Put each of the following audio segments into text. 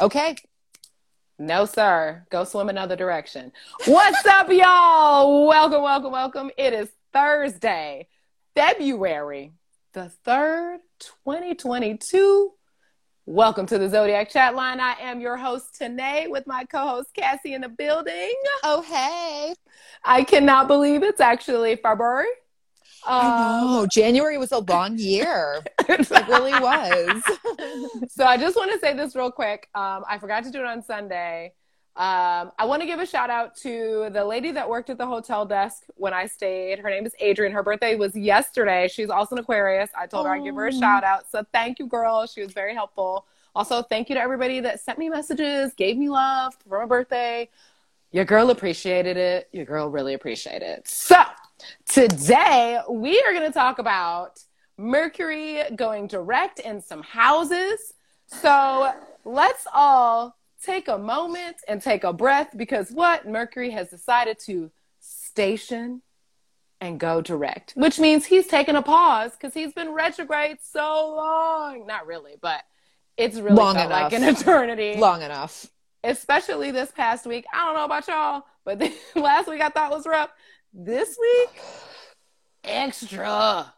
Okay. No, sir. Go swim another direction. What's up, y'all? Welcome, welcome, welcome. It is Thursday, February the 3rd, 2022. Welcome to the Zodiac Chatline. I am your host, Tennah, with my co-host, Cassie, in the building. Oh, hey. I cannot believe it's actually February. I know. January was a long year. It really was. So I just want to say this real quick. I forgot to do it on Sunday. I want to give a shout out to the lady that worked at the hotel desk when I stayed. Her name is Adrienne. Her birthday was yesterday. She's also an Aquarius. I told her I'd give her a shout out. So thank you, girl. She was very helpful. Also, thank you to everybody that sent me messages, gave me love for my birthday. Your girl appreciated it. Your girl really appreciated it. So today we are going to talk about Mercury going direct in some houses. So let's all take a moment and take a breath, because what? Mercury has decided to station and go direct, which means he's taken a pause because he's been retrograde so long. Not really, but it's really long felt enough. Like an eternity. Long enough. Especially this past week. I don't know about y'all, but last week I thought was rough. This week, extra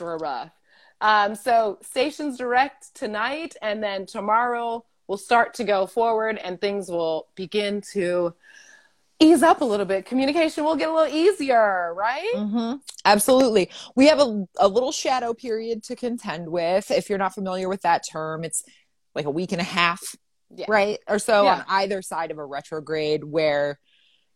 rough. So stations direct tonight, and then tomorrow will start to go forward and things will begin to ease up a little bit. Communication will get a little easier, right? Mm-hmm. Absolutely. We have a little shadow period to contend with. If you're not familiar with that term, it's like a week and a half, right? Or so on either side of a retrograde where,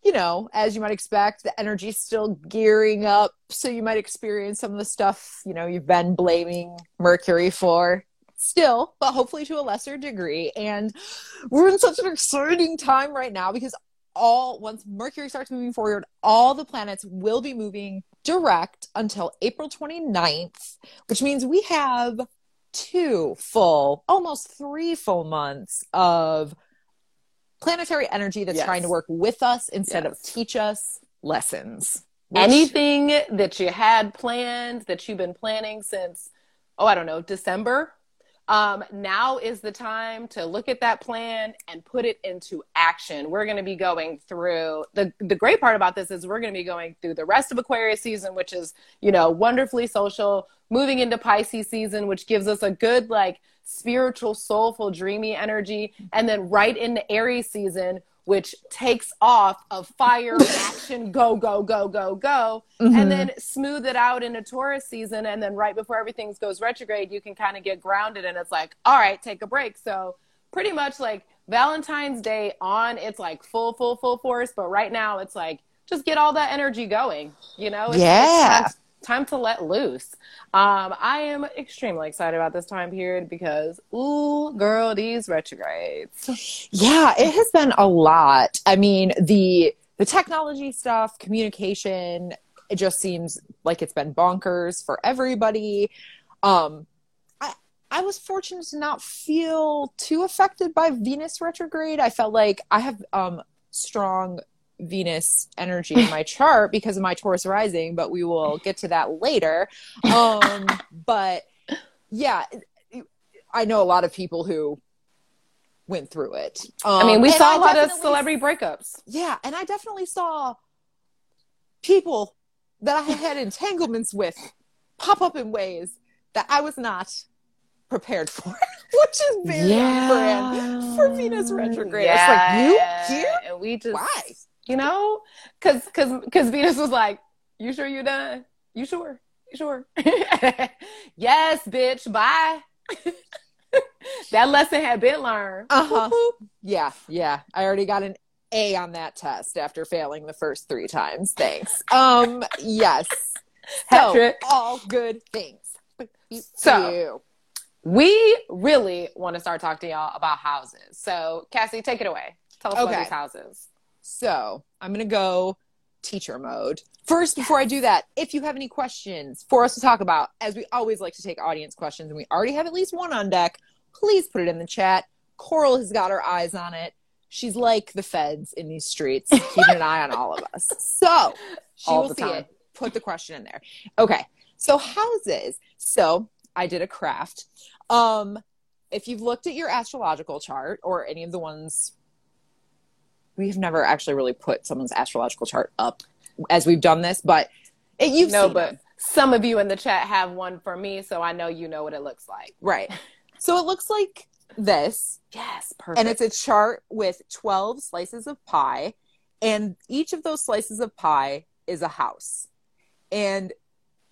you know, as you might expect, the energy's still gearing up. So you might experience some of the stuff, you know, you've been blaming Mercury for still, but hopefully to a lesser degree. And we're in such an exciting time right now because once Mercury starts moving forward, all the planets will be moving direct until April 29th, which means we have almost 3 full months of planetary energy that's trying to work with us instead of teach us lessons. Anything that you had planned, that you've been planning since, I don't know, December, now is the time to look at that plan and put it into action. We're going to be going through, the great part about this is we're going to be going through the rest of Aquarius season, which is, you know, wonderfully social, moving into Pisces season, which gives us a good, like, spiritual, soulful, dreamy energy, and then right into Aries season, which takes off of fire, action, go, and then smooth it out into Taurus season, and then right before everything goes retrograde, you can kind of get grounded, and it's like, all right, take a break. So pretty much like Valentine's Day on, it's like full force, but right now it's like, just get all that energy going, you know? It's time to let loose. I am extremely excited about this time period because, ooh, girl, these retrogrades. Yeah, it has been a lot. I mean, the technology stuff, communication, it just seems like it's been bonkers for everybody. I was fortunate to not feel too affected by Venus retrograde. I felt like I have strong Venus energy in my chart because of my Taurus rising, but we will get to that later. But yeah, I know a lot of people who went through it. I mean, we saw a lot of celebrity breakups. Yeah. And I definitely saw people that I had entanglements with pop up in ways that I was not prepared for, which is very brand for Venus retrograde. It's like, you here? And we just, why? You know, because Venus was like, you sure you're done? You sure? You sure? Yes, bitch. Bye. That lesson had been learned. Yeah. I already got an A on that test after failing the first 3 times. Thanks. Yes. So, all good things. So, we really want to start talking to y'all about houses. So, Cassie, take it away. Tell us about these houses. So I'm going to go teacher mode. First, before I do that, if you have any questions for us to talk about, as we always like to take audience questions, and we already have at least one on deck, please put it in the chat. Coral has got her eyes on it. She's like the feds in these streets, keeping an eye on all of us. So she will see it. Put the question in there. Okay. So houses. So I did a craft. if you've looked at your astrological chart or any of the ones, we've never actually really put someone's astrological chart up as we've done this, but you've seen them. Some of you in the chat have one for me, so I know you know what it looks like. Right. So it looks like this. Yes, perfect. And it's a chart with 12 slices of pie, and each of those slices of pie is a house. And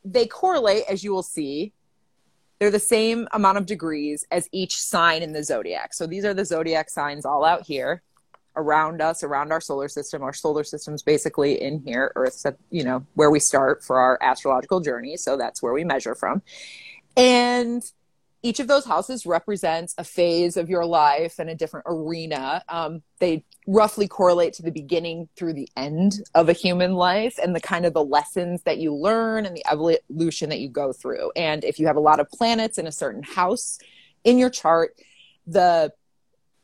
they correlate, as you will see. They're the same amount of degrees as each sign in the zodiac. So these are the zodiac signs all out here around us, around our solar system. Our solar system's basically in here, Earth's, you know, where we start for our astrological journey. So that's where we measure from. And each of those houses represents a phase of your life and a different arena. They roughly correlate to the beginning through the end of a human life and the kind of the lessons that you learn and the evolution that you go through. And if you have a lot of planets in a certain house in your chart, the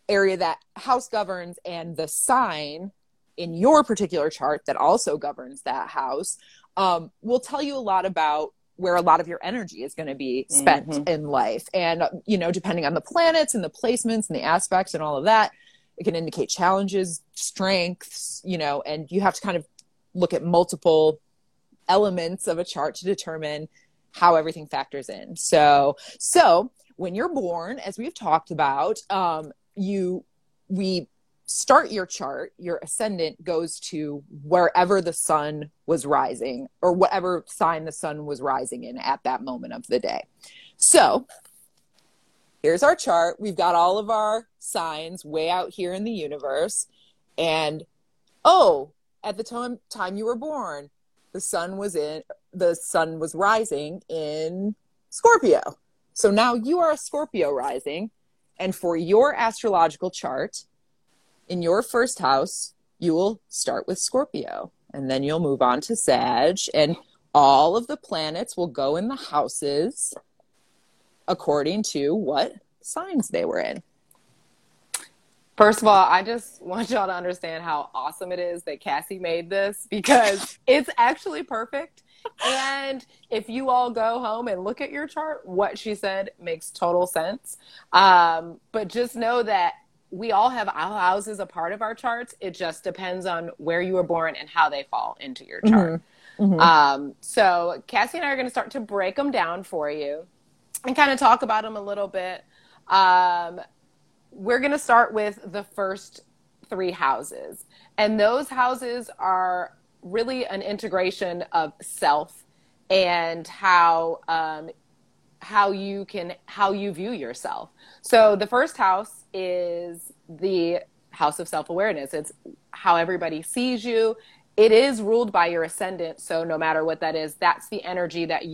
area that house governs and the sign in your particular chart that also governs that house will tell you a lot about where a lot of your energy is going to be spent in life. And, you know, depending on the planets and the placements and the aspects and all of that, it can indicate challenges, strengths, you know, and you have to kind of look at multiple elements of a chart to determine how everything factors in. So when you're born, as we've talked about, we start your chart, your ascendant goes to wherever the sun was rising or whatever sign the sun was rising in at that moment of the day. So here's our chart. We've got all of our signs way out here in the universe. And, at the time you were born, the sun was rising in Scorpio. So now you are a Scorpio rising. And for your astrological chart, in your first house, you will start with Scorpio, and then you'll move on to Sag, and all of the planets will go in the houses according to what signs they were in. First of all, I just want y'all to understand how awesome it is that Cassie made this, because it's actually perfect. And if you all go home and look at your chart, what she said makes total sense. But just know that we all have our houses a part of our charts. It just depends on where you were born and how they fall into your chart. Mm-hmm. So Cassie and I are going to start to break them down for you and kind of talk about them a little bit. We're going to start with the first three houses. And those houses are really an integration of self and how you view yourself. So the first house is the house of self-awareness. It's how everybody sees you. It is ruled by your ascendant. So no matter what that is, that's the energy that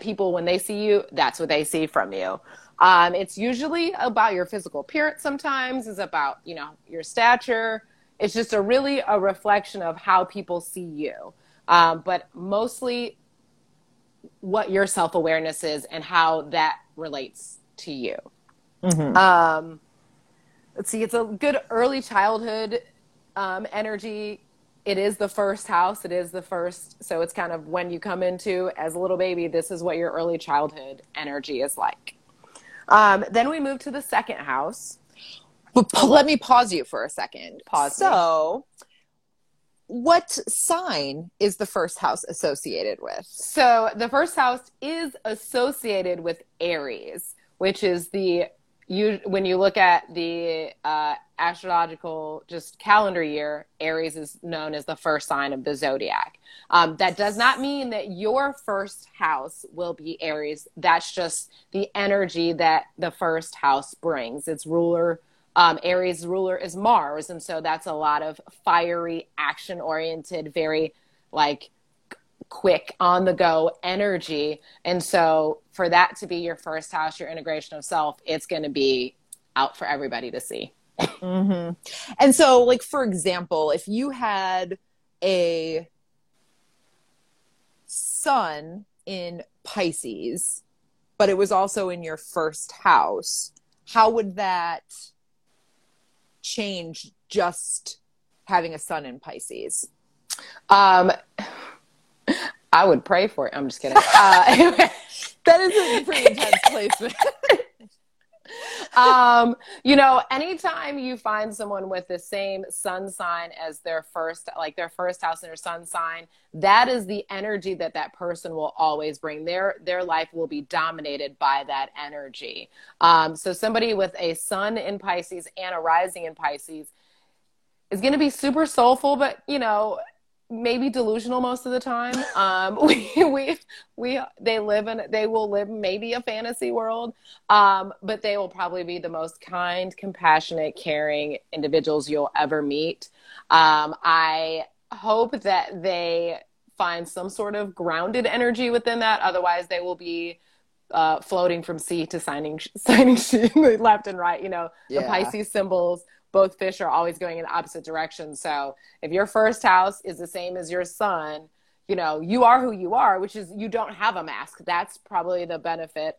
people, when they see you, that's what they see from you. It's usually about your physical appearance. Sometimes it's about, you know, your stature. It's just a reflection of how people see you. But mostly what your self-awareness is and how that relates to you. Mm-hmm. Let's see. It's a good early childhood energy. It is the first house. It is the first. So it's kind of when you come into as a little baby, this is what your early childhood energy is like. Then we move to the second house. But let me pause you for a second. What sign is the first house associated with? So the first house is associated with Aries, which is when you look at the astrological just calendar year, Aries is known as the first sign of the zodiac. That does not mean that your first house will be Aries. That's just the energy that the first house brings. Its ruler, Aries' ruler is Mars, and so that's a lot of fiery, action-oriented, very, quick, on-the-go energy. And so for that to be your first house, your integration of self, it's going to be out for everybody to see. Mm-hmm. And so, for example, if you had a sun in Pisces, but it was also in your first house, how would that change just having a sun in Pisces? I would pray for it. I'm just kidding. That is a pretty intense placement. You know, anytime you find someone with the same sun sign as their first, like their first house and their sun sign, that is the energy that that person will always bring. Their life will be dominated by that energy. So somebody with a sun in Pisces and a rising in Pisces is going to be super soulful, but, you know, maybe delusional most of the time. They will live maybe a fantasy world, but they will probably be the most kind, compassionate, caring individuals you'll ever meet. I hope that they find some sort of grounded energy within that. Otherwise they will be floating from sea to signing sheet left and right. You know, yeah. The Pisces symbols, both fish are always going in opposite directions. So if your first house is the same as your sun, you know, you are who you are, which is you don't have a mask. That's probably the benefit.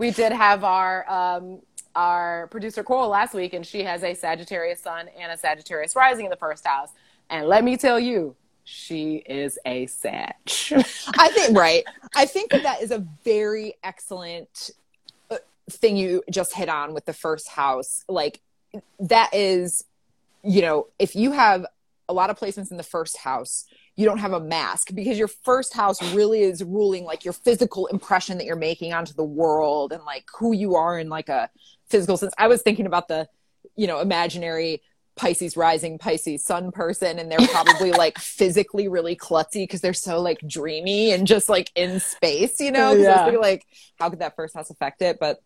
We did have our producer Coral last week, and she has a Sagittarius sun and a Sagittarius rising in the first house. And let me tell you, she is a Sag. I think that is a very excellent thing you just hit on with the first house. Like, that is, you know, if you have a lot of placements in the first house, you don't have a mask, because your first house really is ruling like your physical impression that you're making onto the world and like who you are in like a physical sense. I was thinking about the, you know, imaginary Pisces rising, Pisces sun person, and they're probably like physically really klutzy because they're so like dreamy and just like in space, you know? Yeah. I was thinking, like, how could that first house affect it? But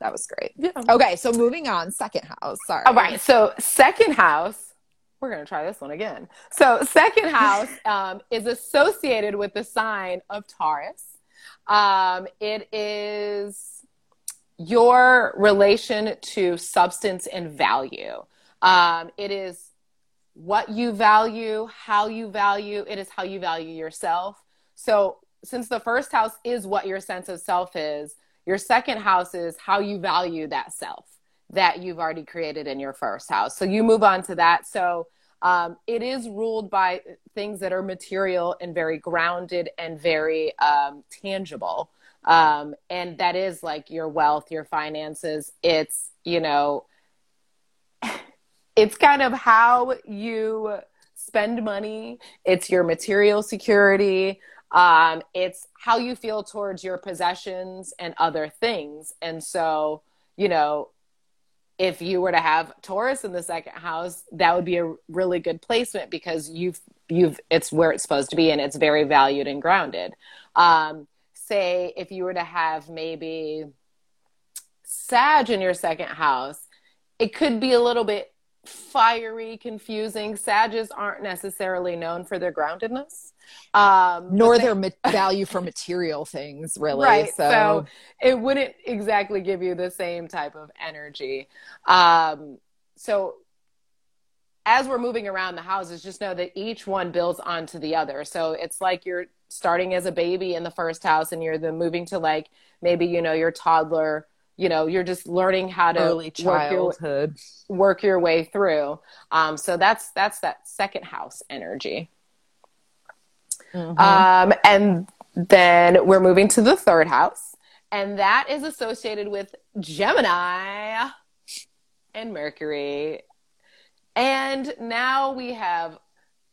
that was great. Yeah. Okay, so moving on, second house. Sorry. All right, so second house, we're going to try this one again. So second house is associated with the sign of Taurus. It is your relation to substance and value. It is what you value, how you value. It is how you value yourself. So since the first house is what your sense of self is, your second house is how you value that self that you've already created in your first house. So you move on to that. So it is ruled by things that are material and very grounded and very tangible. And that is like your wealth, your finances. It's, you know, it's kind of how you spend money. It's your material security. It's how you feel towards your possessions and other things. And so, you know, if you were to have Taurus in the second house, that would be a really good placement because it's where it's supposed to be, and it's very valued and grounded. Say if you were to have maybe Sag in your second house, it could be a little bit fiery, confusing. Sages aren't necessarily known for their groundedness, nor their value for material things, really. Right, so it wouldn't exactly give you the same type of energy. So as we're moving around the houses, just know that each one builds onto the other. So it's like you're starting as a baby in the first house, and you're then moving to like maybe, you know, your toddler. You know, you're just learning how to early childhood work your way through. So that's that second house energy. Mm-hmm. And then we're moving to the third house, and that is associated with Gemini and Mercury. And now we have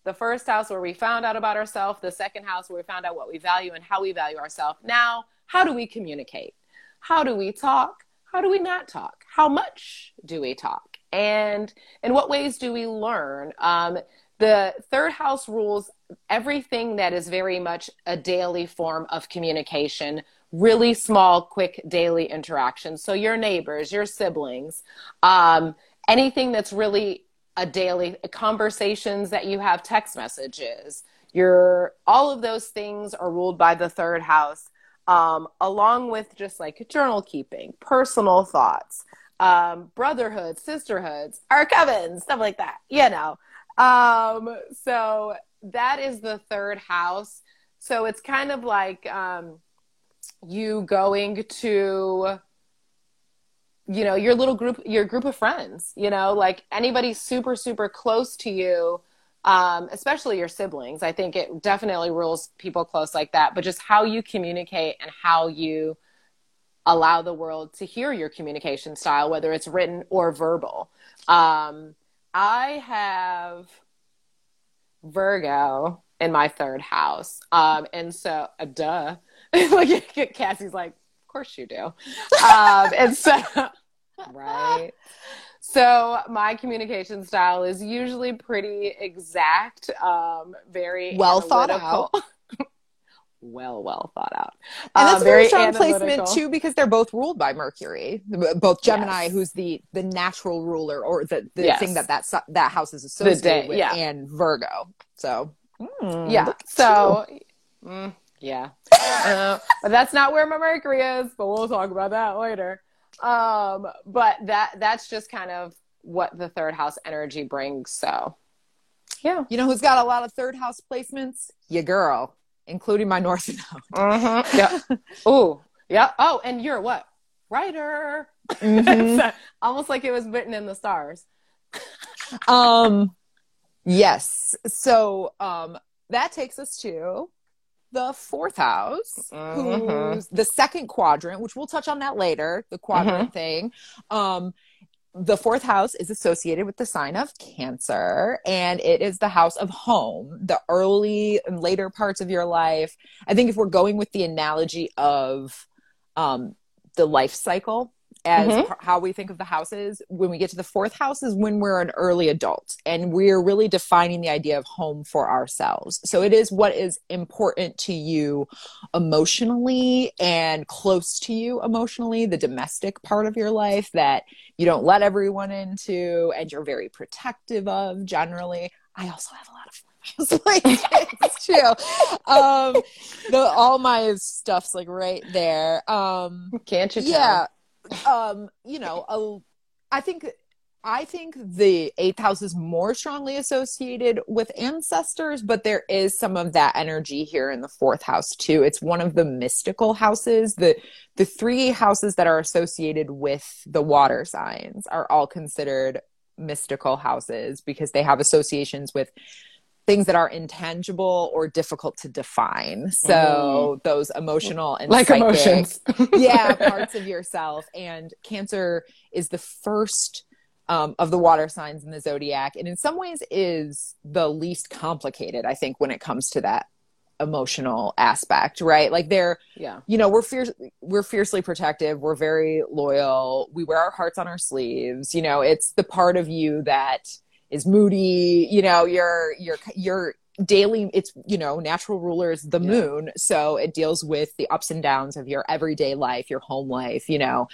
the first house where we found out about ourselves, the second house where we found out what we value and how we value ourselves. Now, how do we communicate? How do we talk? How do we not talk? How much do we talk? And in what ways do we learn? The third house rules everything that is very much a daily form of communication, really small, quick daily interactions. So your neighbors, your siblings, anything that's really a daily conversations that you have, text messages, all of those things are ruled by the third house. Along with just like journal keeping, personal thoughts, brotherhoods, sisterhoods, our covens, stuff like that, you know. So that is the third house. So it's kind of like you going to, you know, your little group, your group of friends, you know, like anybody super, super close to you. Especially your siblings. I think it definitely rules people close like that, but just how you communicate and how you allow the world to hear your communication style, whether it's written or verbal. I have Virgo in my third house. And so, duh. Like Cassie's like, of course you do. And so, right. So my communication style is usually pretty exact, very well thought out. well thought out. And that's a very strong placement too, because they're both ruled by Mercury, both Gemini, yes. who's the natural ruler, or the yes. thing that house is associated with, yeah. and Virgo. So, yeah. So, yeah. But that's not where my Mercury is, but we'll talk about that later. But that's just kind of what the third house energy brings. So, yeah. You know who's got a lot of third house placements? Your girl, including my North Node. Mm-hmm. Yeah. Ooh. Yeah. Oh, and you're what? Writer. Mm-hmm. So, almost like it was written in the stars. Yes. So, that takes us to the fourth house, mm-hmm. who's the second quadrant, which we'll touch on that later, the quadrant mm-hmm. thing. The fourth house is associated with the sign of Cancer, and it is the house of home, the early and later parts of your life. I think if we're going with the analogy of the life cycle as mm-hmm. How we think of the houses, when we get to the fourth house is when we're an early adult and we're really defining the idea of home for ourselves. So it is what is important to you emotionally and close to you emotionally, the domestic part of your life that you don't let everyone into and you're very protective of generally. I also have a lot of like it's too. All my stuff's like right there. Can't you tell? Yeah. I think the eighth house is more strongly associated with ancestors, but there is some of that energy here in the fourth house too. It's one of the mystical houses. The three houses that are associated with the water signs are all considered mystical houses because they have associations with things that are intangible or difficult to define. So those emotional and like psychic emotions. Yeah, parts of yourself. And Cancer is the first of the water signs in the zodiac. And in some ways is the least complicated, I think, when it comes to that emotional aspect, right? Like they're, yeah. you know, we're fiercely protective. We're very loyal. We wear our hearts on our sleeves. You know, it's the part of you that is moody, you know, your daily, it's, you know, natural ruler is the moon. So it deals with the ups and downs of your everyday life, your home life, you know,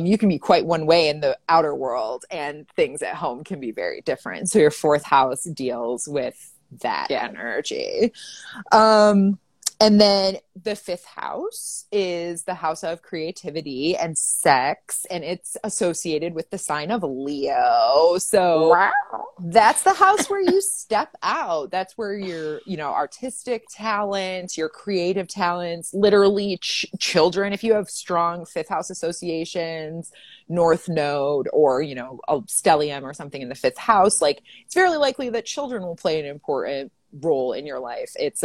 you can be quite one way in the outer world and things at home can be very different. So your fourth house deals with that energy. And then the fifth house is the house of creativity and sex, and it's associated with the sign of Leo. So that's the house where you step out. That's where your, you know, artistic talents, your creative talents, literally children. If you have strong fifth house associations, North Node or, you know, a stellium or something in the fifth house, like it's fairly likely that children will play an important role in your life. It's,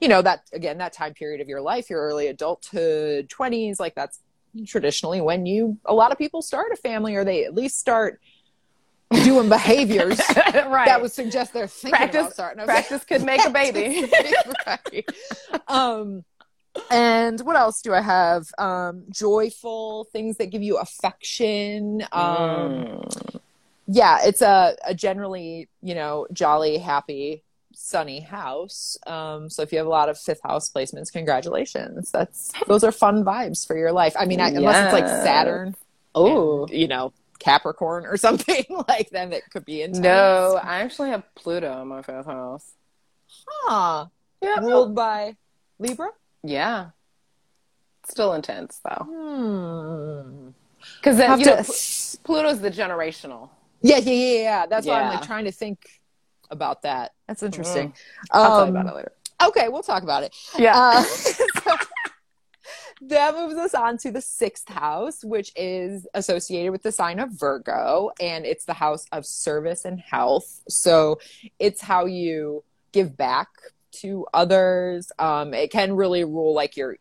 you know, that again, that time period of your life, your early adulthood, 20s, like that's traditionally when a lot of people start a family, or they at least start doing behaviors right. that would suggest they're thinking about starting. Practice could make a baby. Right. And what else do I have? Joyful things that give you affection. Yeah, it's a generally, you know, jolly, happy, sunny house. So if you have a lot of fifth house placements, congratulations. Those are fun vibes for your life. I mean, unless it's like Saturn, you know, Capricorn or something like that, that could be intense. No, I actually have Pluto in my fifth house. Huh. Yeah. Ruled by Libra? Yeah. Still intense though. Because then, you know, Pluto's the generational. Yeah. That's why I'm like trying to think about that. That's interesting. I'll tell you about it later. Okay, we'll talk about it. Yeah. So that moves us on to the sixth house, which is associated with the sign of Virgo, and it's the house of service and health. So it's how you give back to others. It can really rule like your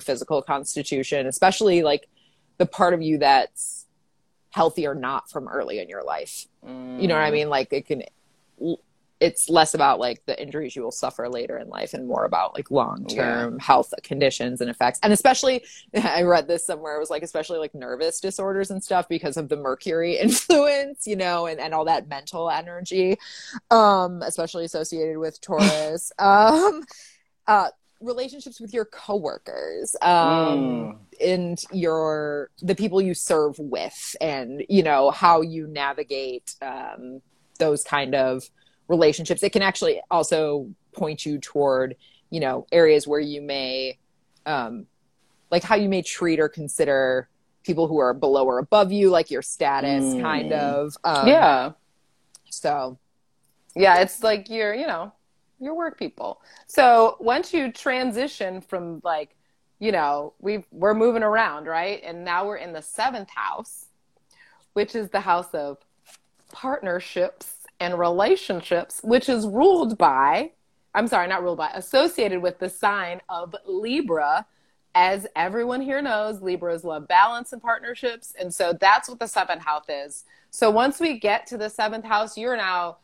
physical constitution, especially like the part of you that's healthy or not from early in your life. Mm. You know what I mean? Like it's less about like the injuries you will suffer later in life and more about like long-term health conditions and effects. And especially, I read this somewhere, it was like, especially like nervous disorders and stuff because of the Mercury influence, you know, and all that mental energy, especially associated with Taurus. Relationships with your coworkers, and the people you serve with, and, you know, how you navigate those kind of relationships. It can actually also point you toward, you know, areas where you may like how you may treat or consider people who are below or above you, like your status kind of. It's like your work people. So once you transition from like, you know, we're moving around, right? And now we're in the 7th house, which is the house of partnerships and relationships, which is associated with the sign of Libra. As everyone here knows, Libras love balance and partnerships. And so that's what the 7th house is. So once we get to the 7th house, you're now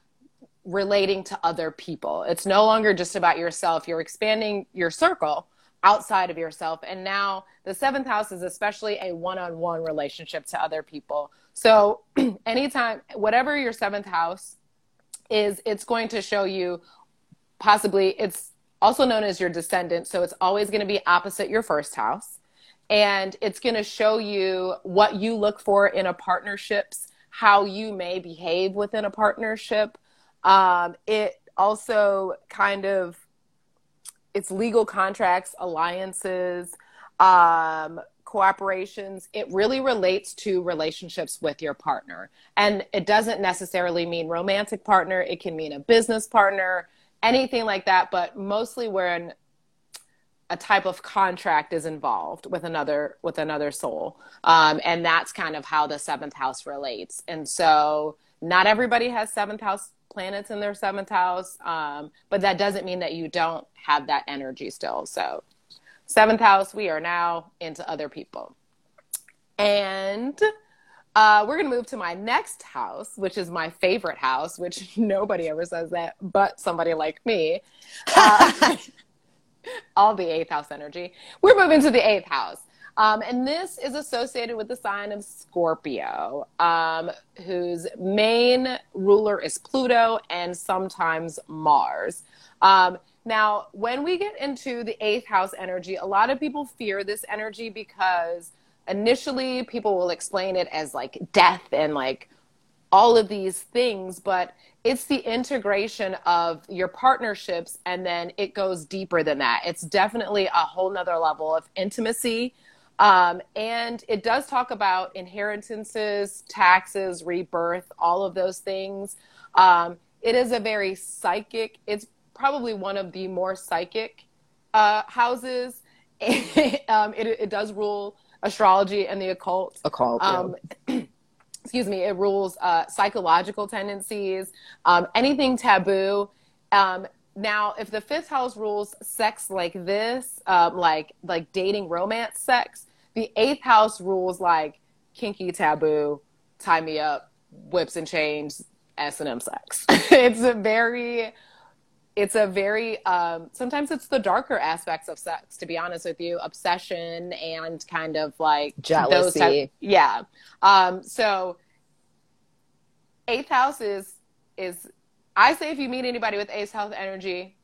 relating to other people. It's no longer just about yourself. You're expanding your circle outside of yourself. And now the 7th house is especially a one-on-one relationship to other people. So anytime, whatever your 7th house is, it's going to show you possibly, it's also known as your descendant. So it's always going to be opposite your 1st house. And it's going to show you what you look for in a partnerships, how you may behave within a partnership. It also kind of, it's legal contracts, alliances, cooperations. It really relates to relationships with your partner. And it doesn't necessarily mean romantic partner. It can mean a business partner, anything like that. But mostly when a type of contract is involved with another soul. And that's kind of how the 7th house relates. And so not everybody has 7th house planets in their 7th house. But that doesn't mean that you don't have that energy still. So 7th house, we are now into other people. And we're going to move to my next house, which is my favorite house, which nobody ever says that, but somebody like me. All the 8th house energy. We're moving to the 8th house. And this is associated with the sign of Scorpio, whose main ruler is Pluto and sometimes Mars. Now, when we get into the 8th house energy, a lot of people fear this energy because initially people will explain it as like death and like all of these things, but it's the integration of your partnerships, and then it goes deeper than that. It's definitely a whole nother level of intimacy. And it does talk about inheritances, taxes, rebirth, all of those things. It is a very psychic, it's probably one of the more psychic houses. It does rule astrology and the occult. Excuse me, it rules psychological tendencies, anything taboo. Now, if the 5th house rules sex like this, like dating, romance, sex, the 8th house rules like kinky, taboo, tie me up, whips and chains, S&M sex. It's a very sometimes it's the darker aspects of sex, to be honest with you, obsession and kind of like jealousy. So 8th house is I say if you meet anybody with 8th house energy,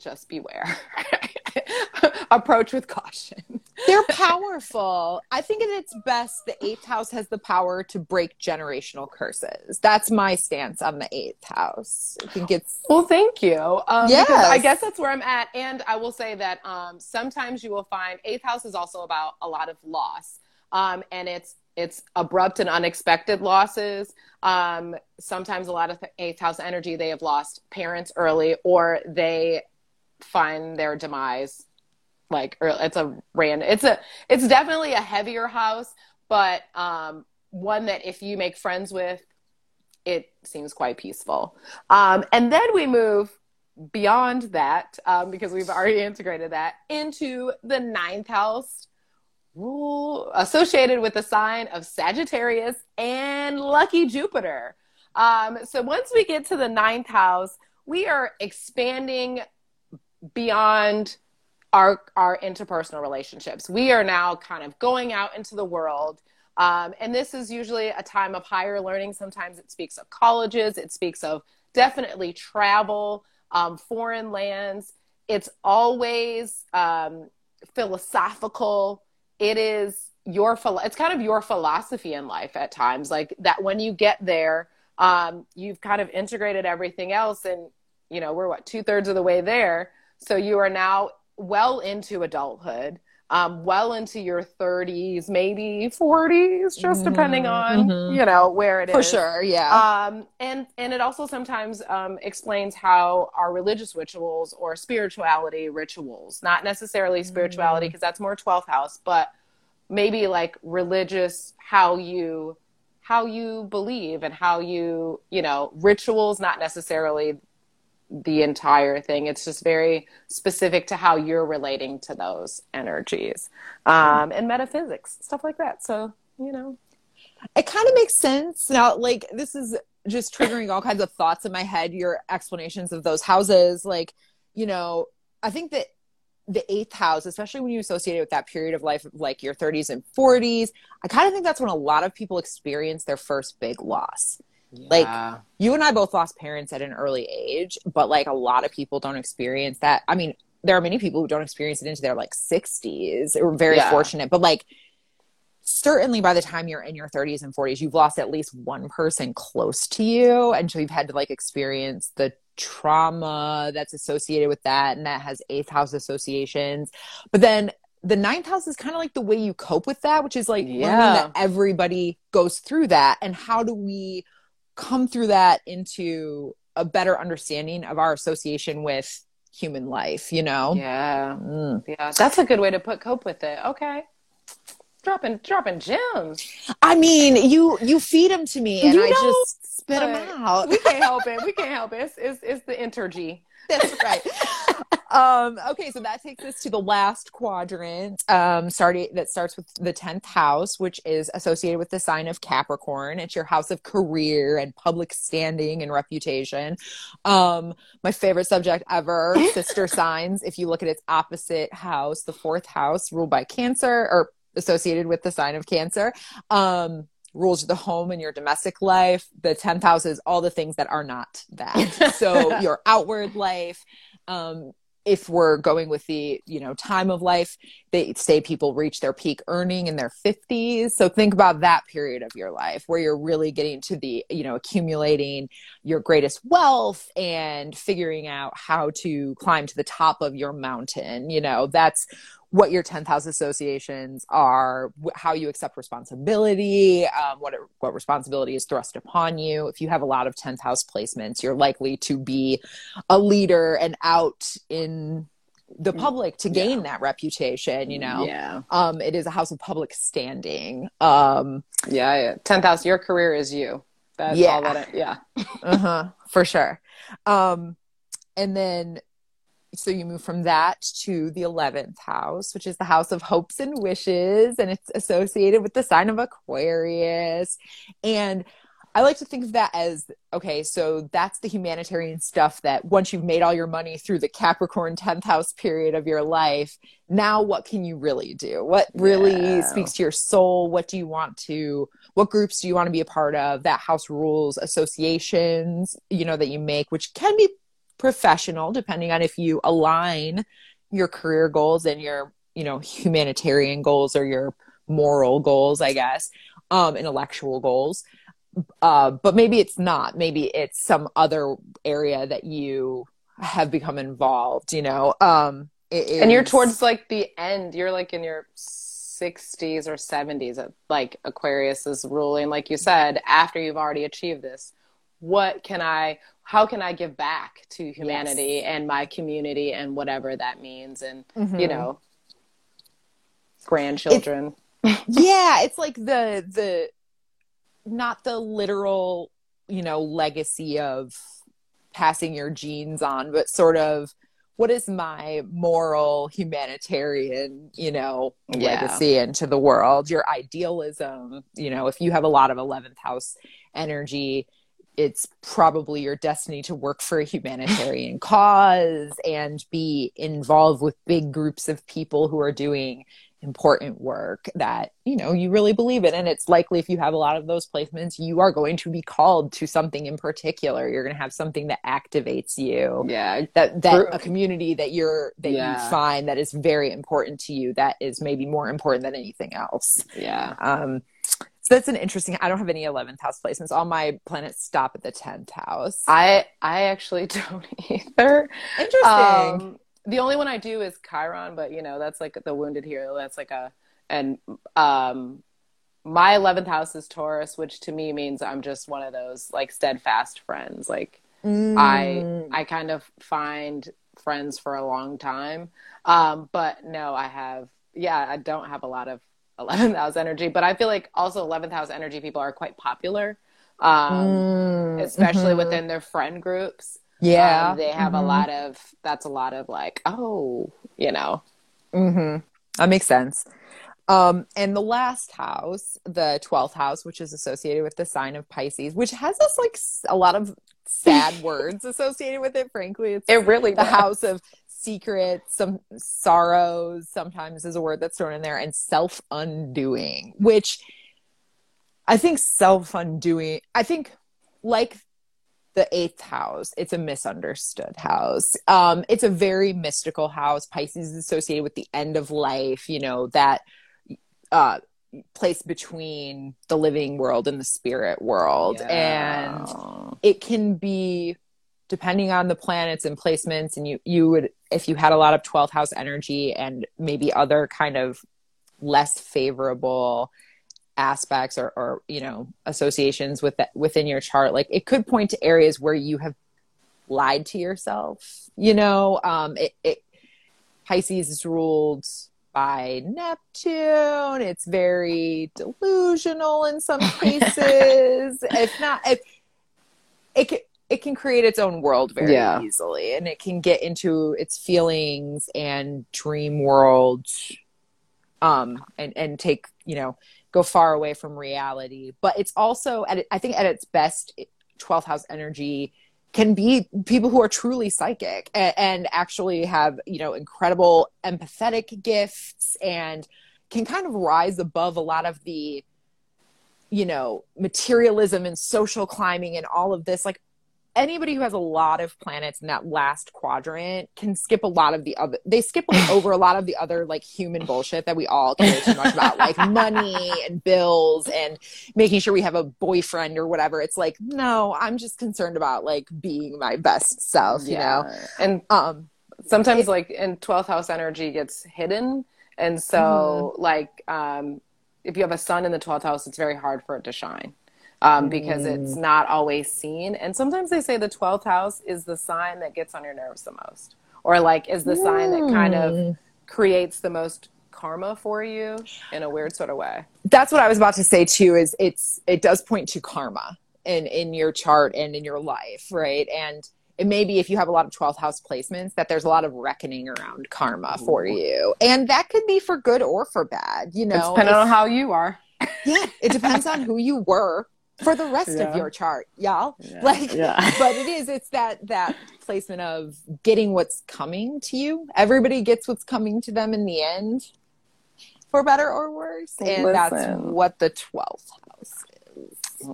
just beware. Approach with caution. They're powerful. I think at its best, the 8th house has the power to break generational curses. That's my stance on the 8th house. I think it's... Well, thank you. I guess that's where I'm at. And I will say that sometimes you will find 8th house is also about a lot of loss. And it's abrupt and unexpected losses. Sometimes a lot of 8th house energy, they have lost parents early, or they find their demise it's definitely a heavier house, but one that if you make friends with, it seems quite peaceful. And then we move beyond that, because we've already integrated that into the 9th house rule associated with the sign of Sagittarius and lucky Jupiter. So once we get to the 9th house, we are expanding beyond our interpersonal relationships. We are now kind of going out into the world. And this is usually a time of higher learning. Sometimes it speaks of colleges. It speaks of definitely travel, foreign lands. It's always philosophical. It is it's kind of your philosophy in life at times, like that when you get there, you've kind of integrated everything else. And, you know, we're 2/3 of the way there. So you are now well into adulthood, well into your 30s, maybe 40s, just depending on, you know, where it is. For sure, yeah. And it also sometimes explains how our religious rituals or spirituality rituals, not necessarily spirituality because that's more 12th house, but maybe like religious, how you believe and how you know, rituals, not necessarily the entire thing. It's just very specific to how you're relating to those energies, and metaphysics, stuff like that. So, you know, it kind of makes sense. Now, like, this is just triggering all kinds of thoughts in my head, your explanations of those houses. Like, you know, I think that the 8th house, especially when you associate it with that period of life, like your 30s and 40s, I kind of think that's when a lot of people experience their first big loss. Yeah. Like, you and I both lost parents at an early age, but like a lot of people don't experience that. I mean, there are many people who don't experience it into their like 60s. We're very fortunate, but like certainly by the time you're in your 30s and 40s, you've lost at least one person close to you. And so you've had to like experience the trauma that's associated with that. And that has 8th house associations. But then the 9th house is kind of like the way you cope with that, which is like learning that everybody goes through that. And how do we come through that into a better understanding of our association with human life, you know? Yeah. Yeah. That's a good way to cope with it. Okay. Dropping gems. I mean, you feed them to me and I just spit them out. We can't help it. It's the energy. That's right. Okay. So that takes us to the last quadrant, that starts with the 10th house, which is associated with the sign of Capricorn. It's your house of career and public standing and reputation. My favorite subject ever, sister signs. If you look at its opposite house, the 4th house ruled by Cancer or associated with the sign of Cancer, rules the home and your domestic life. The 10th house is all the things that are not that. So your outward life, if we're going with the, you know, time of life, they say people reach their peak earning in their 50s. So think about that period of your life where you're really getting to the, you know, accumulating your greatest wealth and figuring out how to climb to the top of your mountain. You know, that's what your 10th house associations are, how you accept responsibility, what responsibility is thrust upon you. If you have a lot of 10th house placements, you're likely to be a leader and out in the public to gain that reputation, you know? Yeah. It is a house of public standing. 10th house, your career is you. That's all that it, for sure. And then, so you move from that to the 11th house, which is the house of hopes and wishes, and it's associated with the sign of Aquarius. And I like to think of that as, okay, so that's the humanitarian stuff that once you've made all your money through the Capricorn 10th house period of your life, now what can you really do? What really speaks to your soul? What do you want to, what groups do you want to be a part of? That house rules associations, you know, that you make, which can be professional, depending on if you align your career goals and your, you know, humanitarian goals or your moral goals, I guess, intellectual goals. But maybe it's not. Maybe it's some other area that you have become involved, you know. And you're towards like the end. You're like in your 60s or 70s. Like Aquarius is ruling, like you said, after you've already achieved this. How can I give back to humanity and my community and whatever that means? And, you know, grandchildren. It's like the not the literal, you know, legacy of passing your genes on, but sort of what is my moral humanitarian, you know, legacy into the world, your idealism. You know, if you have a lot of 11th house energy, it's probably your destiny to work for a humanitarian cause and be involved with big groups of people who are doing important work that, you know, you really believe in. And it's likely if you have a lot of those placements, you are going to be called to something in particular. You're going to have something that activates you. Yeah. That a community that you find that is very important to you, that is maybe more important than anything else. Yeah. So that's an interesting, I don't have any 11th house placements. All my planets stop at the 10th house. I actually don't either. Interesting. The only one I do is Chiron, but you know, that's like the wounded hero. That's like my 11th house is Taurus, which to me means I'm just one of those like steadfast friends. Like I kind of find friends for a long time. But no, I don't have a lot of 11th house energy, but I feel like also 11th house energy people are quite popular, especially within their friend groups. Yeah. They have a lot of like, oh, you know. Mm-hmm. That makes sense. And the last house, the 12th house, which is associated with the sign of Pisces, which has this like a lot of sad words associated with it, frankly. It really does. The house of secrets, some sorrows sometimes is a word that's thrown in there, and self-undoing, which I think like the 8th house, it's a misunderstood house. It's a very mystical house. Pisces is associated with the end of life, you know, that place between the living world and the spirit world. Yeah. And it can be, depending on the planets and placements, and you would, if you had a lot of 12th house energy and maybe other kind of less favorable aspects or you know, associations with that within your chart, like it could point to areas where you have lied to yourself, you know. Pisces is ruled by Neptune. It's very delusional in some cases. It can create its own world very easily, and it can get into its feelings and dream world and take, you know, go far away from reality. But it's also, I think at its best, 12th house energy can be people who are truly psychic and actually have, you know, incredible empathetic gifts and can kind of rise above a lot of the, you know, materialism and social climbing and all of this. Like anybody who has a lot of planets in that last quadrant can skip a lot of the other, they skip over a lot of the other like human bullshit that we all care too much about, like money and bills and making sure we have a boyfriend or whatever. It's like, no, I'm just concerned about like being my best self, you know? And sometimes like in 12th house energy gets hidden. And so like if you have a sun in the 12th house, it's very hard for it to shine. Because it's not always seen. And sometimes they say the 12th house is the sign that gets on your nerves the most, or like is the sign that kind of creates the most karma for you in a weird sort of way. That's what I was about to say too, is it does point to karma in your chart and in your life, right? And it may be, if you have a lot of 12th house placements, that there's a lot of reckoning around karma for you. And that could be for good or for bad, you know. Depending on how you are. Yeah, it depends on who you were for the rest of your chart, y'all. Yeah, like, but it's that placement of getting what's coming to you. Everybody gets what's coming to them in the end, for better or worse. And that's what the 12th house is.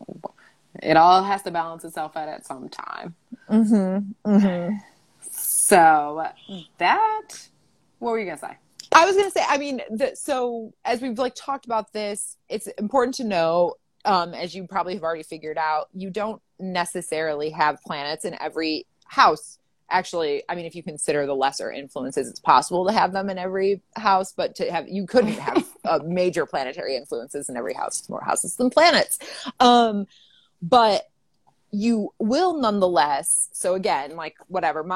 It all has to balance itself out at some time. Mm-hmm. Mm-hmm. So what were you going to say? I was going to say, I mean, so as we've like talked about this, it's important to know, as you probably have already figured out, you don't necessarily have planets in every house. Actually, I mean, if you consider the lesser influences, it's possible to have them in every house, but you couldn't have major planetary influences in every house. It's more houses than planets. But you will nonetheless. So again, like whatever,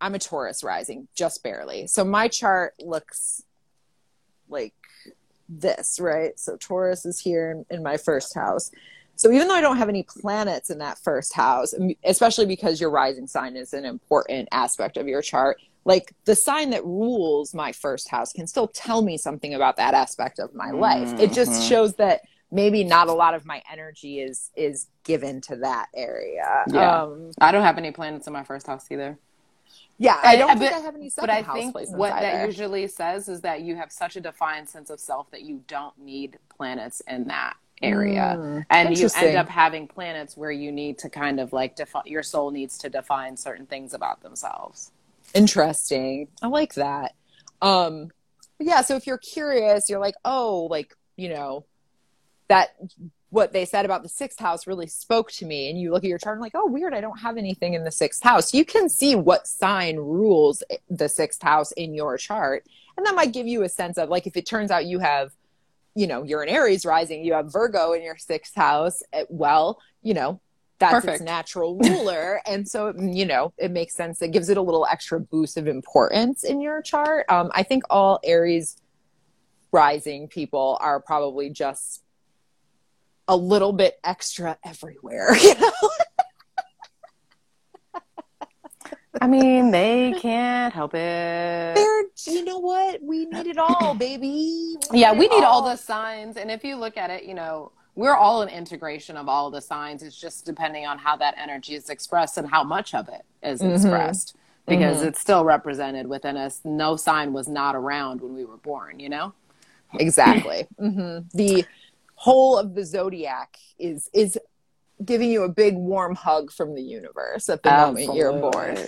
I'm a Taurus rising, just barely. So my chart looks like this, right? So Taurus is here in my first house. So even though I don't have any planets in that first house, especially because your rising sign is an important aspect of your chart, like the sign that rules my first house can still tell me something about that aspect of my life. Mm-hmm. It just shows that maybe not a lot of my energy is given to that area. Yeah. I don't have any planets in my first house either. Yeah, I don't think I have any second house placements. But I think what that usually says is that you have such a defined sense of self that you don't need planets in that area. And you end up having planets where you need to kind of like your soul needs to define certain things about themselves. Interesting. I like that. Yeah, so if you're curious, you're like, oh, like, you know, that what they said about the sixth house really spoke to me. And you look at your chart and like, oh, weird, I don't have anything in the sixth house. You can see what sign rules the sixth house in your chart. And that might give you a sense of like, if it turns out you have, you know, you're an Aries rising, you have Virgo in your sixth house. Well, you know, that's perfect. Its natural ruler. And so, you know, it makes sense. It gives it a little extra boost of importance in your chart. I think all Aries rising people are probably just a little bit extra everywhere, you know? I mean, they can't help it. They're, you know what? We need it all, baby. We need all the signs. And if you look at it, you know, we're all an integration of all the signs. It's just depending on how that energy is expressed and how much of it is expressed, because it's still represented within us. No sign was not around when we were born, you know? Exactly. The whole of the zodiac is giving you a big warm hug from the universe at the moment you're born.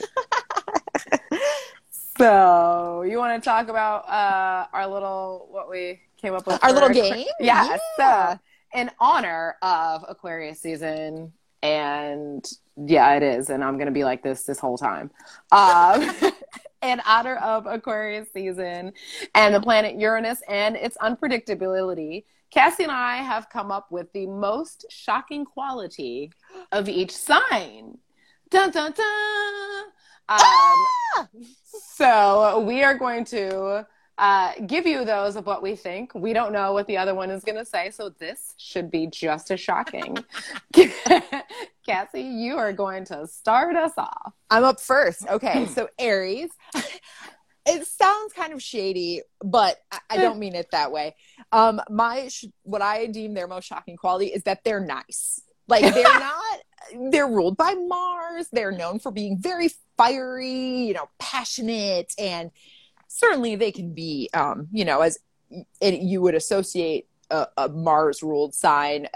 So you want to talk about what we came up with? Our little game? Yes. Yeah. In honor of Aquarius season. And yeah, it is. And I'm going to be like this whole time. In honor of Aquarius season and the planet Uranus and its unpredictability, Cassie and I have come up with the most shocking quality of each sign. Dun, dun, dun. So we are going to give you those of what we think. We don't know what the other one is going to say, so this should be just as shocking. Cassie, you are going to start us off. I'm up first. Okay, so Aries. It sounds kind of shady, but I don't mean it that way. What I deem their most shocking quality is that they're nice. Like, they're not, they're ruled by Mars. They're known for being very fiery, you know, passionate. And certainly they can be, you know, as you would associate a Mars-ruled sign.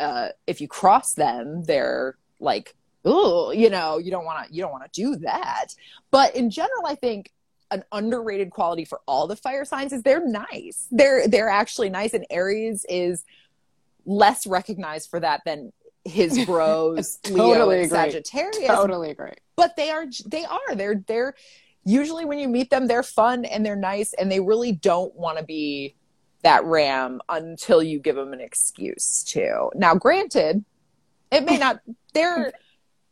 If you cross them, they're like, oh, you know, you don't want to do that. But in general, I think an underrated quality for all the fire signs is they're nice. They're actually nice. And Aries is less recognized for that than his bros, totally Leo and Sagittarius. Totally agree. But they're usually when you meet them, they're fun and they're nice and they really don't want to be that ram until you give them an excuse to. Now, granted, it may not,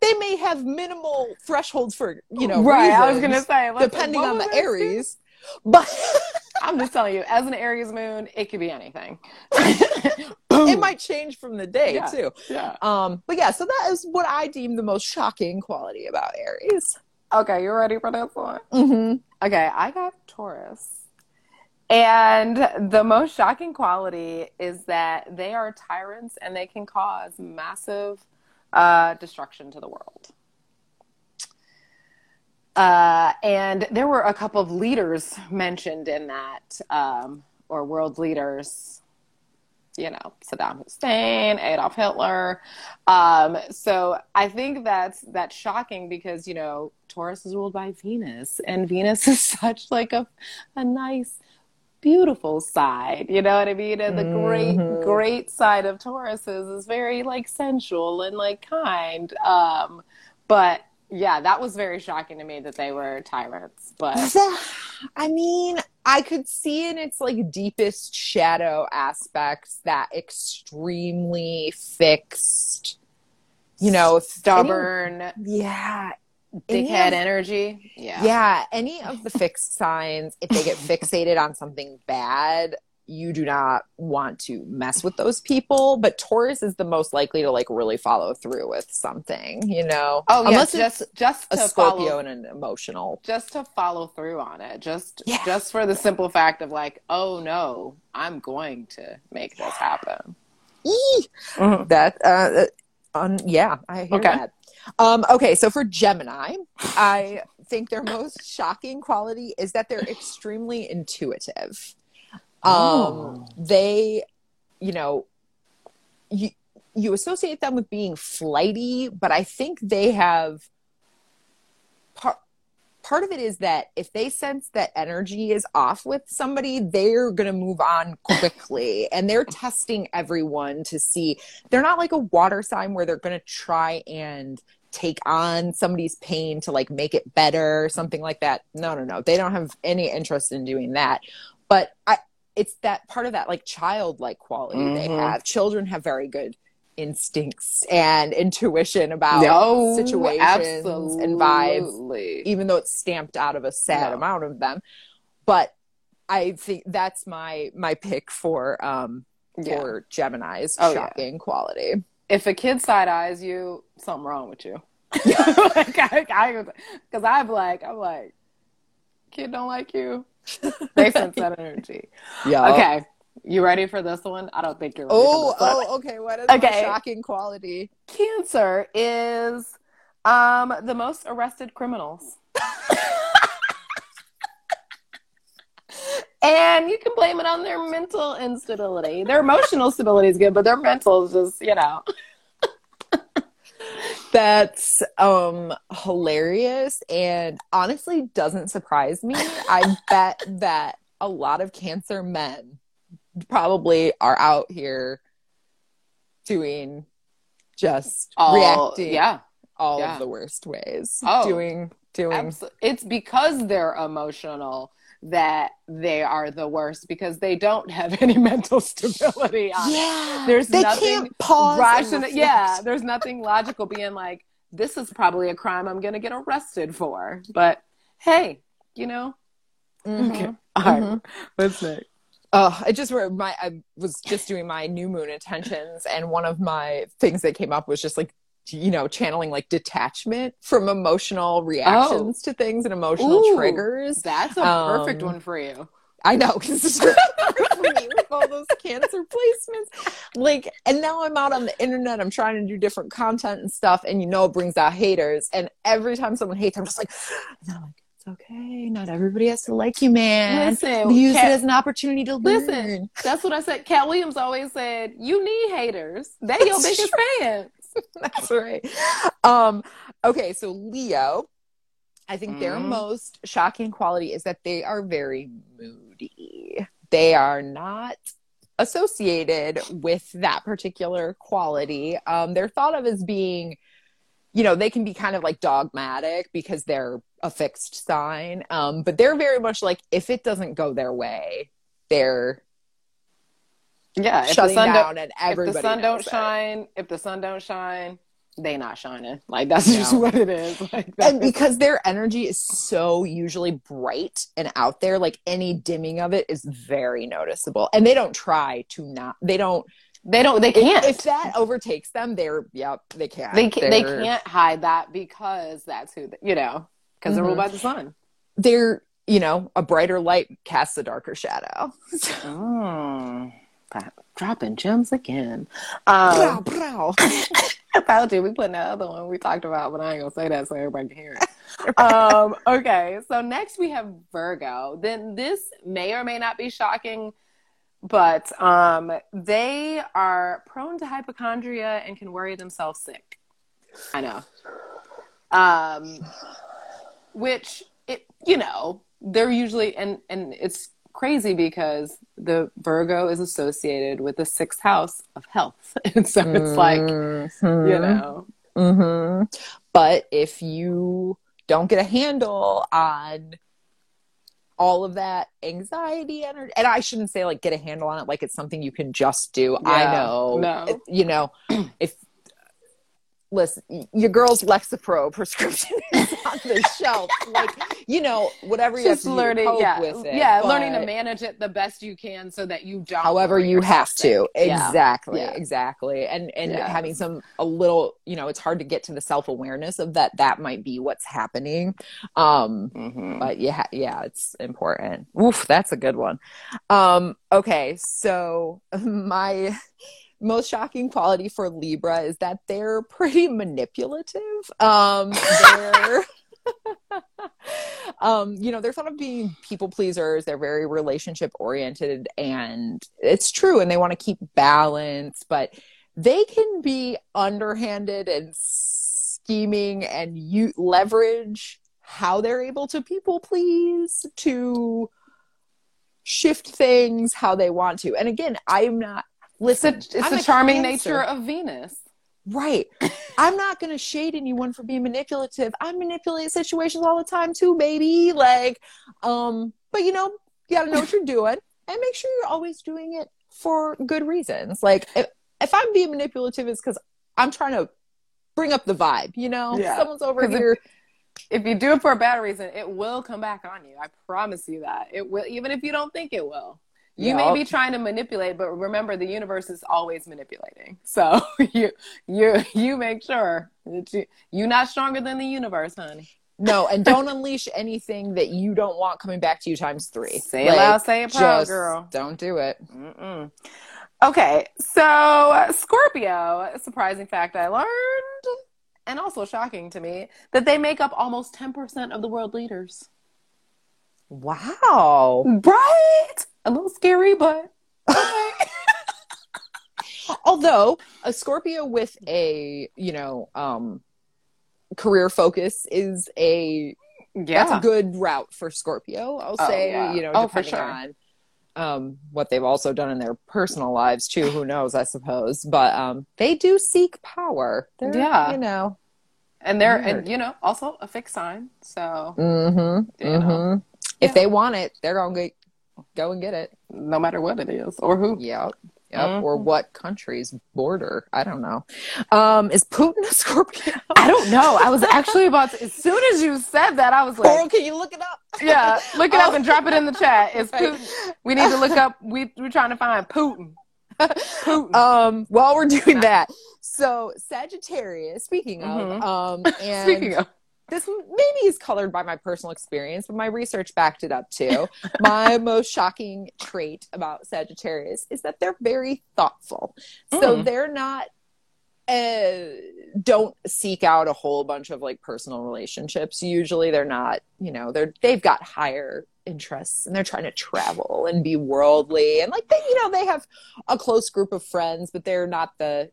they may have minimal thresholds for, you know, right. Reasons, I was going to say, depending on the Aries, but I'm just telling you, as an Aries moon, it could be anything. It might change from the day too. Yeah. But yeah, so that is what I deem the most shocking quality about Aries. Okay. You ready for this one? Mm-hmm. Okay. I got Taurus. And the most shocking quality is that they are tyrants and they can cause massive destruction to the world. And there were a couple of leaders mentioned in that, or world leaders, you know, Saddam Hussein, Adolf Hitler. So I think that's shocking because, you know, Taurus is ruled by Venus, and Venus is such like a nice, beautiful side, you know what I mean? And the great side of Taurus is very like sensual and like kind. But yeah, that was very shocking to me that they were tyrants. But I mean, I could see in its like deepest shadow aspects that extremely fixed, you know, stubborn dickhead energy. Yeah. Any of the fixed signs, if they get fixated on something bad, you do not want to mess with those people. But Taurus is the most likely to like really follow through with something, you know? Oh, yeah. Just to a Scorpio follow, and an emotional. Just to follow through on it. Just for the simple fact of like, oh no, I'm going to make this happen. Mm-hmm. I hear that. Okay, so for Gemini, I think their most shocking quality is that they're extremely intuitive. They, you know, you associate them with being flighty, but I think they have part of it is that if they sense that energy is off with somebody, they're going to move on quickly. And they're testing everyone to see. They're not like a water sign where they're going to try and take on somebody's pain to like make it better, something like that. No. They don't have any interest in doing that. But it's that part of that like childlike quality mm-hmm. they have. Children have very good instincts and intuition about situations absolutely. And vibes, even though it's stamped out of a sad amount of them. But I think that's my pick for Gemini's shocking quality. If a kid side eyes you, something wrong with you. Because I'm like, kid don't like you. They sense that energy. Yeah. Okay. You ready for this one? I don't think you're ready for this one. Oh, okay. What is the shocking quality? Cancer is the most arrested criminals. And you can blame it on their mental instability. Their emotional stability is good, but their mental is just, you know. That's hilarious and honestly doesn't surprise me. I bet that a lot of Cancer men probably are out here doing reacting all of the worst ways. It's because they're emotional that they are the worst, because they don't have any mental stability. There's nothing logical being like, this is probably a crime I'm going to get arrested for. But hey, you know. Mm-hmm. Okay. All right. Mm-hmm. What's next? I was just doing my new moon intentions, and one of my things that came up was just like, you know, channeling like detachment from emotional reactions to things and emotional triggers. That's a perfect one for you. I know, because it's with all those Cancer placements. Like, and now I'm out on the internet. I'm trying to do different content and stuff, and you know, it brings out haters. And every time someone hates, I'm just like, and I'm like, okay, not everybody has to like you, man. Listen, use it as an opportunity to learn. That's what I said. Cat Williams always said, you need haters. They your biggest fans. That's right. Okay, so Leo, I think their most shocking quality is that they are very moody. They are not associated with that particular quality. They're thought of as being, you know, they can be kind of like dogmatic because they're a fixed sign. But they're very much like, if it doesn't go their way, they're shutting down, and everybody. If the sun don't shine, they not shining. Like, that's just what it is. Like, and because their energy is so usually bright and out there, like any dimming of it is very noticeable. And they don't try to not. They can't. If that overtakes them, they can't. They can't hide that, because that's who you know. Because they're ruled by the sun. They're, you know, a brighter light casts a darker shadow. Dropping gems again. About you, we put in that other one we talked about, but I ain't gonna say that so everybody can hear it. Okay, so next we have Virgo. Then this may or may not be shocking, but they are prone to hypochondria and can worry themselves sick. I know. Which, it, you know, they're usually, and it's crazy because the Virgo is associated with the sixth house of health. And so it's like, you know. Mm-hmm. But if you don't get a handle on all of that anxiety energy, and I shouldn't say like get a handle on it like it's something you can just do. Yeah, I know. No. You know, if listen, your girl's Lexapro prescription is on the shelf. Like, you know, whatever you just have to learning, do, yeah, with it. Yeah, but learning to manage it the best you can so that you don't. However you have to. Yeah. Exactly, yeah. Exactly. And yeah. Having a little, you know, it's hard to get to the self-awareness of that might be what's happening. But yeah, it's important. Oof, that's a good one. Okay, so my... most shocking quality for Libra is that they're pretty manipulative. They're, you know, they're thought of being people pleasers. They're very relationship oriented, and it's true. And they want to keep balance, but they can be underhanded and scheming, and you leverage how they're able to people please to shift things how they want to. And again, I'm not. Listen, it's the charming nature of Venus. Right. I'm not going to shade anyone for being manipulative. I manipulate situations all the time too, baby. Like, but you know, you got to know what you're doing and make sure you're always doing it for good reasons. Like if I'm being manipulative, it's because I'm trying to bring up the vibe, you know, yeah. Someone's over here. If you do it for a bad reason, it will come back on you. I promise you that it will, even if you don't think it will. You may be trying to manipulate, but remember the universe is always manipulating. So you make sure that you're not stronger than the universe, honey. No, and don't unleash anything that you don't want coming back to you times 3. Say it loud, say it proud, girl. Don't do it. Mm-mm. Okay, so Scorpio, surprising fact I learned, and also shocking to me, that they make up almost 10% of the world leaders. Wow. Right? A little scary, but okay. Although a Scorpio with a, you know, career focus is that's a good route for Scorpio. I'll say, yeah. You know, depending on what they've also done in their personal lives too. Who knows, I suppose, but they do seek power. They're, you know, and they're, weird. And you know, also a fixed sign. So know. If they want it, they're going to go and get it. No matter what it is or who. Yep. Mm-hmm. Or what country's border. I don't know. Is Putin a Scorpio? I don't know. I was actually about to, as soon as you said that, I was like. Coral, can you look it up? Yeah. Look it up and drop it in the chat. It's Putin. We need to look up. We're trying to find Putin. Putin. While we're doing that. So Sagittarius, speaking of. This maybe is colored by my personal experience, but my research backed it up too. My most shocking trait about Sagittarius is that they're very thoughtful. Mm. So they're not, don't seek out a whole bunch of like personal relationships. Usually they're not, you know, they've got higher interests and they're trying to travel and be worldly. And like, they have a close group of friends, but they're not they're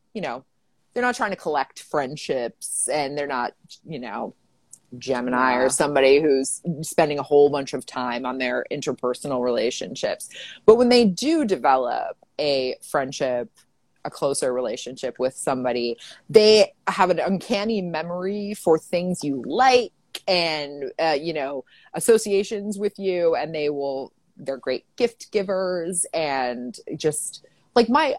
not trying to collect friendships, and they're not, you know, Gemini or somebody who's spending a whole bunch of time on their interpersonal relationships. But when they do develop a friendship, a closer relationship with somebody, they have an uncanny memory for things you like and, you know, associations with you, and they're great gift givers, and just like my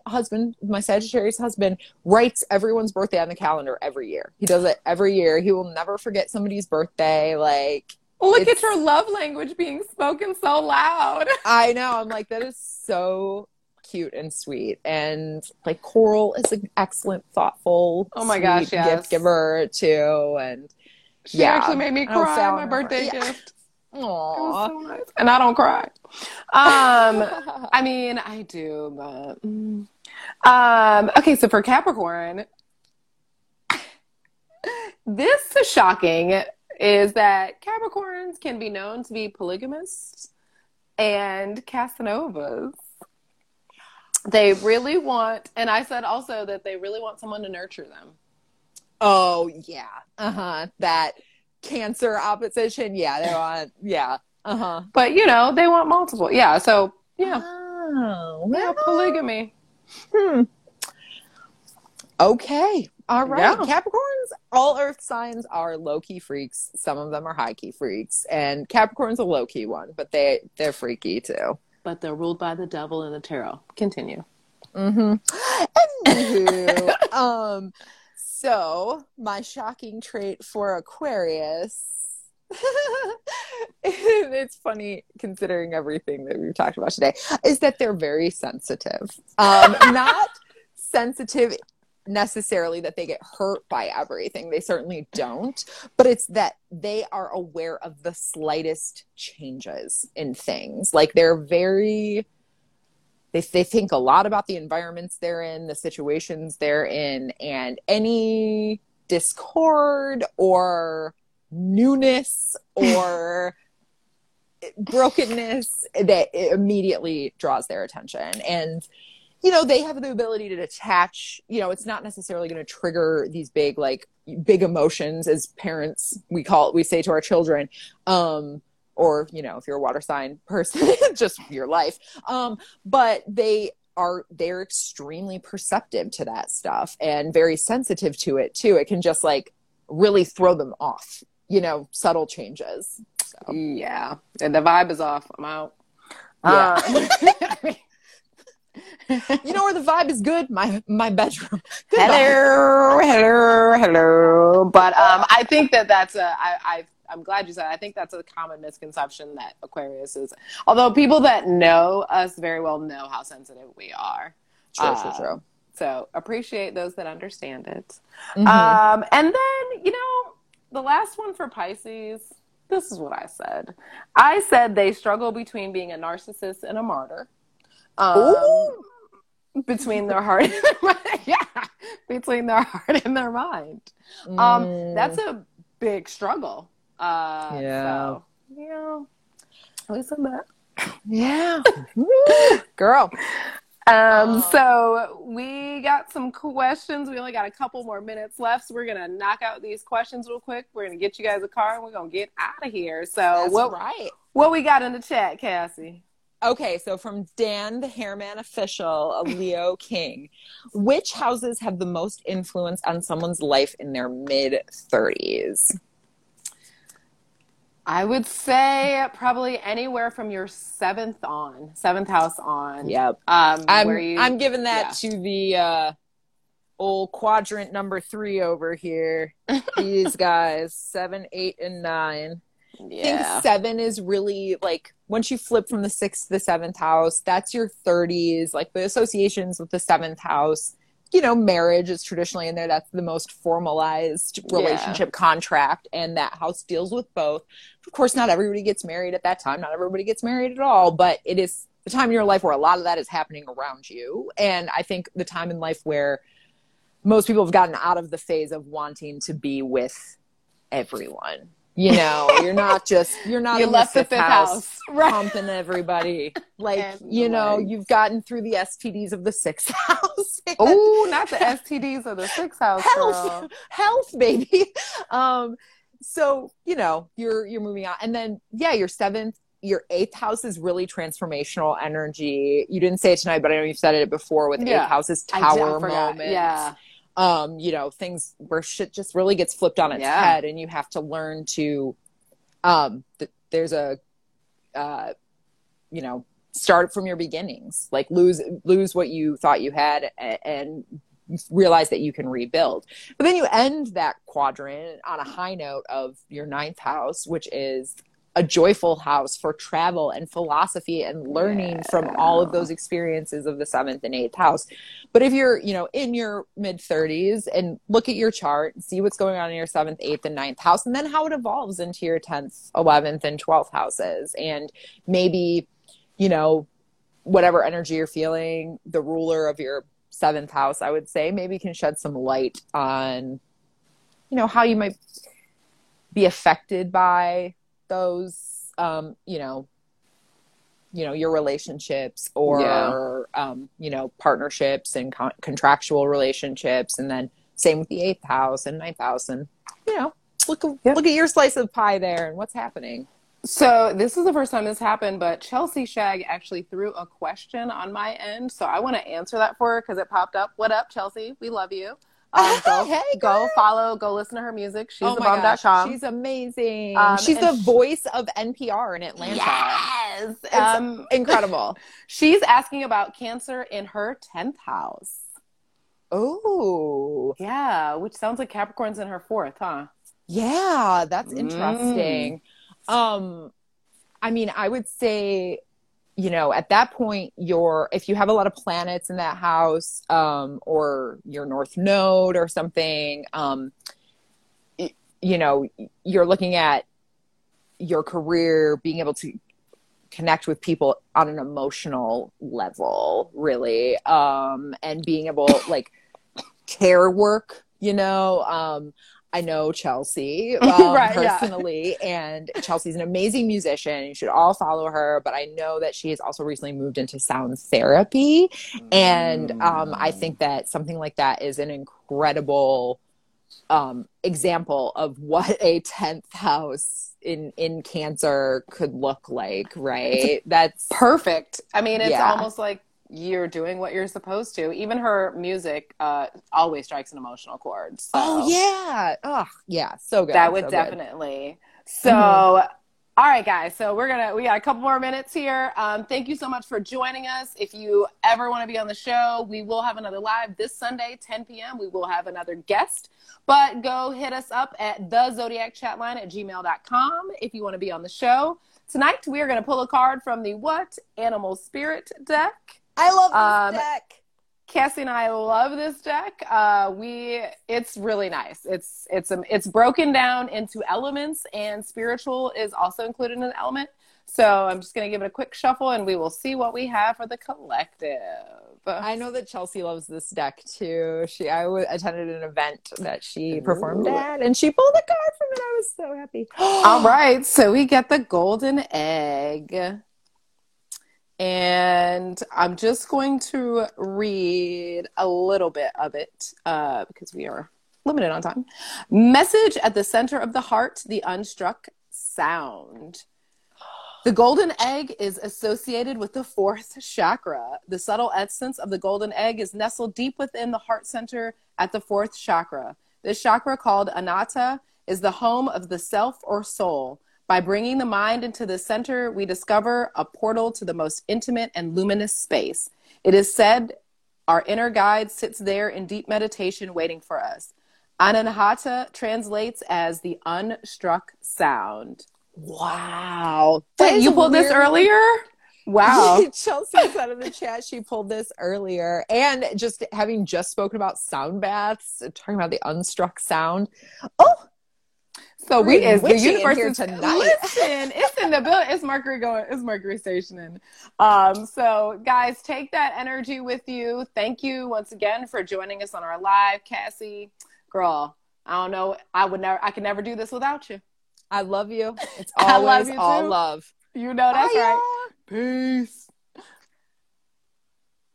Sagittarius husband writes everyone's birthday on the calendar every year. He does it every year. He will never forget somebody's birthday. Like, look at your love language being spoken so loud. I know. I'm like, that is so cute and sweet. And like Coral is an excellent, thoughtful, gift giver too. And she actually made me cry on my birthday gift. Aww. It was so nice. And I don't cry. I mean, I do, but okay, so for Capricorn, this is shocking, is that Capricorns can be known to be polygamists and Casanovas. They really want, and I said also that they really want someone to nurture them. Oh, yeah. That Cancer opposition. Yeah, they want, but you know, they want multiple. Yeah, so polygamy. Okay, all right. Yeah. Capricorns, all earth signs are low-key freaks. Some of them are high-key freaks, and Capricorn's a low-key one, but they're freaky too. But they're ruled by the devil in the tarot. Continue. Mm-hmm. Anywho, So my shocking trait for Aquarius, and it's funny considering everything that we've talked about today, is that they're very sensitive. Not sensitive necessarily that they get hurt by everything. They certainly don't. But it's that they are aware of the slightest changes in things. Like they're very... They think a lot about the environments they're in, the situations they're in, and any discord or newness or brokenness that it immediately draws their attention. And, you know, they have the ability to detach. You know, it's not necessarily going to trigger these big emotions as parents, we say to our children, or, you know, if you're a water sign person, just your life. But they're extremely perceptive to that stuff and very sensitive to it too. It can just really throw them off, you know, subtle changes. So. Yeah. And the vibe is off. I'm out. Yeah. You know where the vibe is good? My bedroom. Good hello, vibe. hello. But I think that's I'm glad you said it. I think that's a common misconception that Aquarius is. Although people that know us very well know how sensitive we are. True. So appreciate those that understand it. Mm-hmm. And then, you know, the last one for Pisces, this is what I said. I said they struggle between being a narcissist and a martyr. Between their heart and their mind. Yeah. Between their heart and their mind. That's a big struggle. At least on that. Yeah. Girl. So we got some questions. We only got a couple more minutes left, so we're going to knock out these questions real quick. We're going to get you guys a car, and we're going to get out of here. So what we got in the chat, Cassie? Okay, so from Dan, the Hairman Official, a Leo King. Which houses have the most influence on someone's life in their mid-30s? I would say probably anywhere from your seventh house on. Yep. I'm giving that to the old quadrant number 3 over here. These guys, 7, 8, and 9. Yeah. I think 7 is really once you flip from the 6th to the 7th house, that's your 30s. Like the associations with the 7th house. You know, marriage is traditionally in there. That's the most formalized relationship contract. And that house deals with both. Of course, not everybody gets married at that time. Not everybody gets married at all. But it is the time in your life where a lot of that is happening around you. And I think the time in life where most people have gotten out of the phase of wanting to be with everyone. You know, you're not in the fifth house pumping everybody. You've gotten through the STDs of the 6th house. Oh, not the STDs of the 6th house. Health, baby. So, you know, you're moving on. And then, your 7th, your 8th house is really transformational energy. You didn't say it tonight, but I know you've said it before with 8th house's tower moments. Yeah. You know, things where shit just really gets flipped on its head, and you have to learn to, there's a, you know, start from your beginnings, lose what you thought you had and realize that you can rebuild. But then you end that quadrant on a high note of your 9th house, which is a joyful house for travel and philosophy and learning from all of those experiences of the 7th and 8th house. But if you're, you know, in your mid 30s and look at your chart and see what's going on in your 7th, 8th and 9th house, and then how it evolves into your 10th, 11th and 12th houses. And maybe, you know, whatever energy you're feeling, the ruler of your 7th house, I would say, maybe can shed some light on, you know, how you might be affected by those, you know, your relationships or, you know, partnerships and contractual relationships. And then same with the 8th house and 9th house, and, you know, look at your slice of pie there and what's happening. So this is the first time this happened, but Chelsea Shag actually threw a question on my end. So I want to answer that for her because it popped up. What up, Chelsea? We love you. Go listen to her music. She's thebomb.com. She's amazing. She's the voice of NPR in Atlanta. Yes. It's incredible. She's asking about Cancer in her 10th house. Oh, yeah. Which sounds like Capricorn's in her fourth, huh? Yeah, that's interesting. I mean, I would say, you know, at that point, if you have a lot of planets in that house, or your North Node or something, you know, you're looking at your career, being able to connect with people on an emotional level, really, and being able, like, care work, you know. I know Chelsea right, personally, yeah. And Chelsea's an amazing musician. You should all follow her, but I know that she has also recently moved into sound therapy, and I think that something like that is an incredible example of what a 10th house in Cancer could look like, right? That's perfect. I mean, it's almost like you're doing what you're supposed to. Even her music always strikes an emotional chord. So. Oh, yeah. Oh, yeah. So good. That would so definitely. Good. So, all right, guys. So we got a couple more minutes here. Thank you so much for joining us. If you ever want to be on the show, we will have another live this Sunday, 10 p.m. We will have another guest. But go hit us up at thezodiacchatline@gmail.com if you want to be on the show. Tonight, we are going to pull a card from the what? Animal Spirit deck. I love this deck. Cassie and I love this deck. It's really nice. It's broken down into elements, and spiritual is also included in an element. So I'm just going to give it a quick shuffle, and we will see what we have for the collective. I know that Chelsea loves this deck too. I attended an event that she performed at, and she pulled a card from it. I was so happy. All right, so we get the golden egg. And I'm just going to read a little bit of it because we are limited on time. Message at the center of the heart, the unstruck sound. The golden egg is associated with the fourth chakra. The subtle essence of the golden egg is nestled deep within the heart center at the fourth chakra. This chakra, called Anatta, is the home of the self or soul. By bringing the mind into the center, we discover a portal to the most intimate and luminous space. It is said our inner guide sits there in deep meditation waiting for us. Anatta translates as the unstruck sound. Wow. Wait, you pulled this earlier? Wow. Chelsea said in the chat she pulled this earlier. And having spoken about sound baths, talking about the unstruck sound. Oh, so the universe is tonight. Listen, it's in the building. It's Mercury stationing. So guys, take that energy with you. Thank you once again for joining us on our live. Cassie, girl, I don't know. I could never do this without you. I love you. It's always love you all too. Love. You know that's right. Y'all. Peace.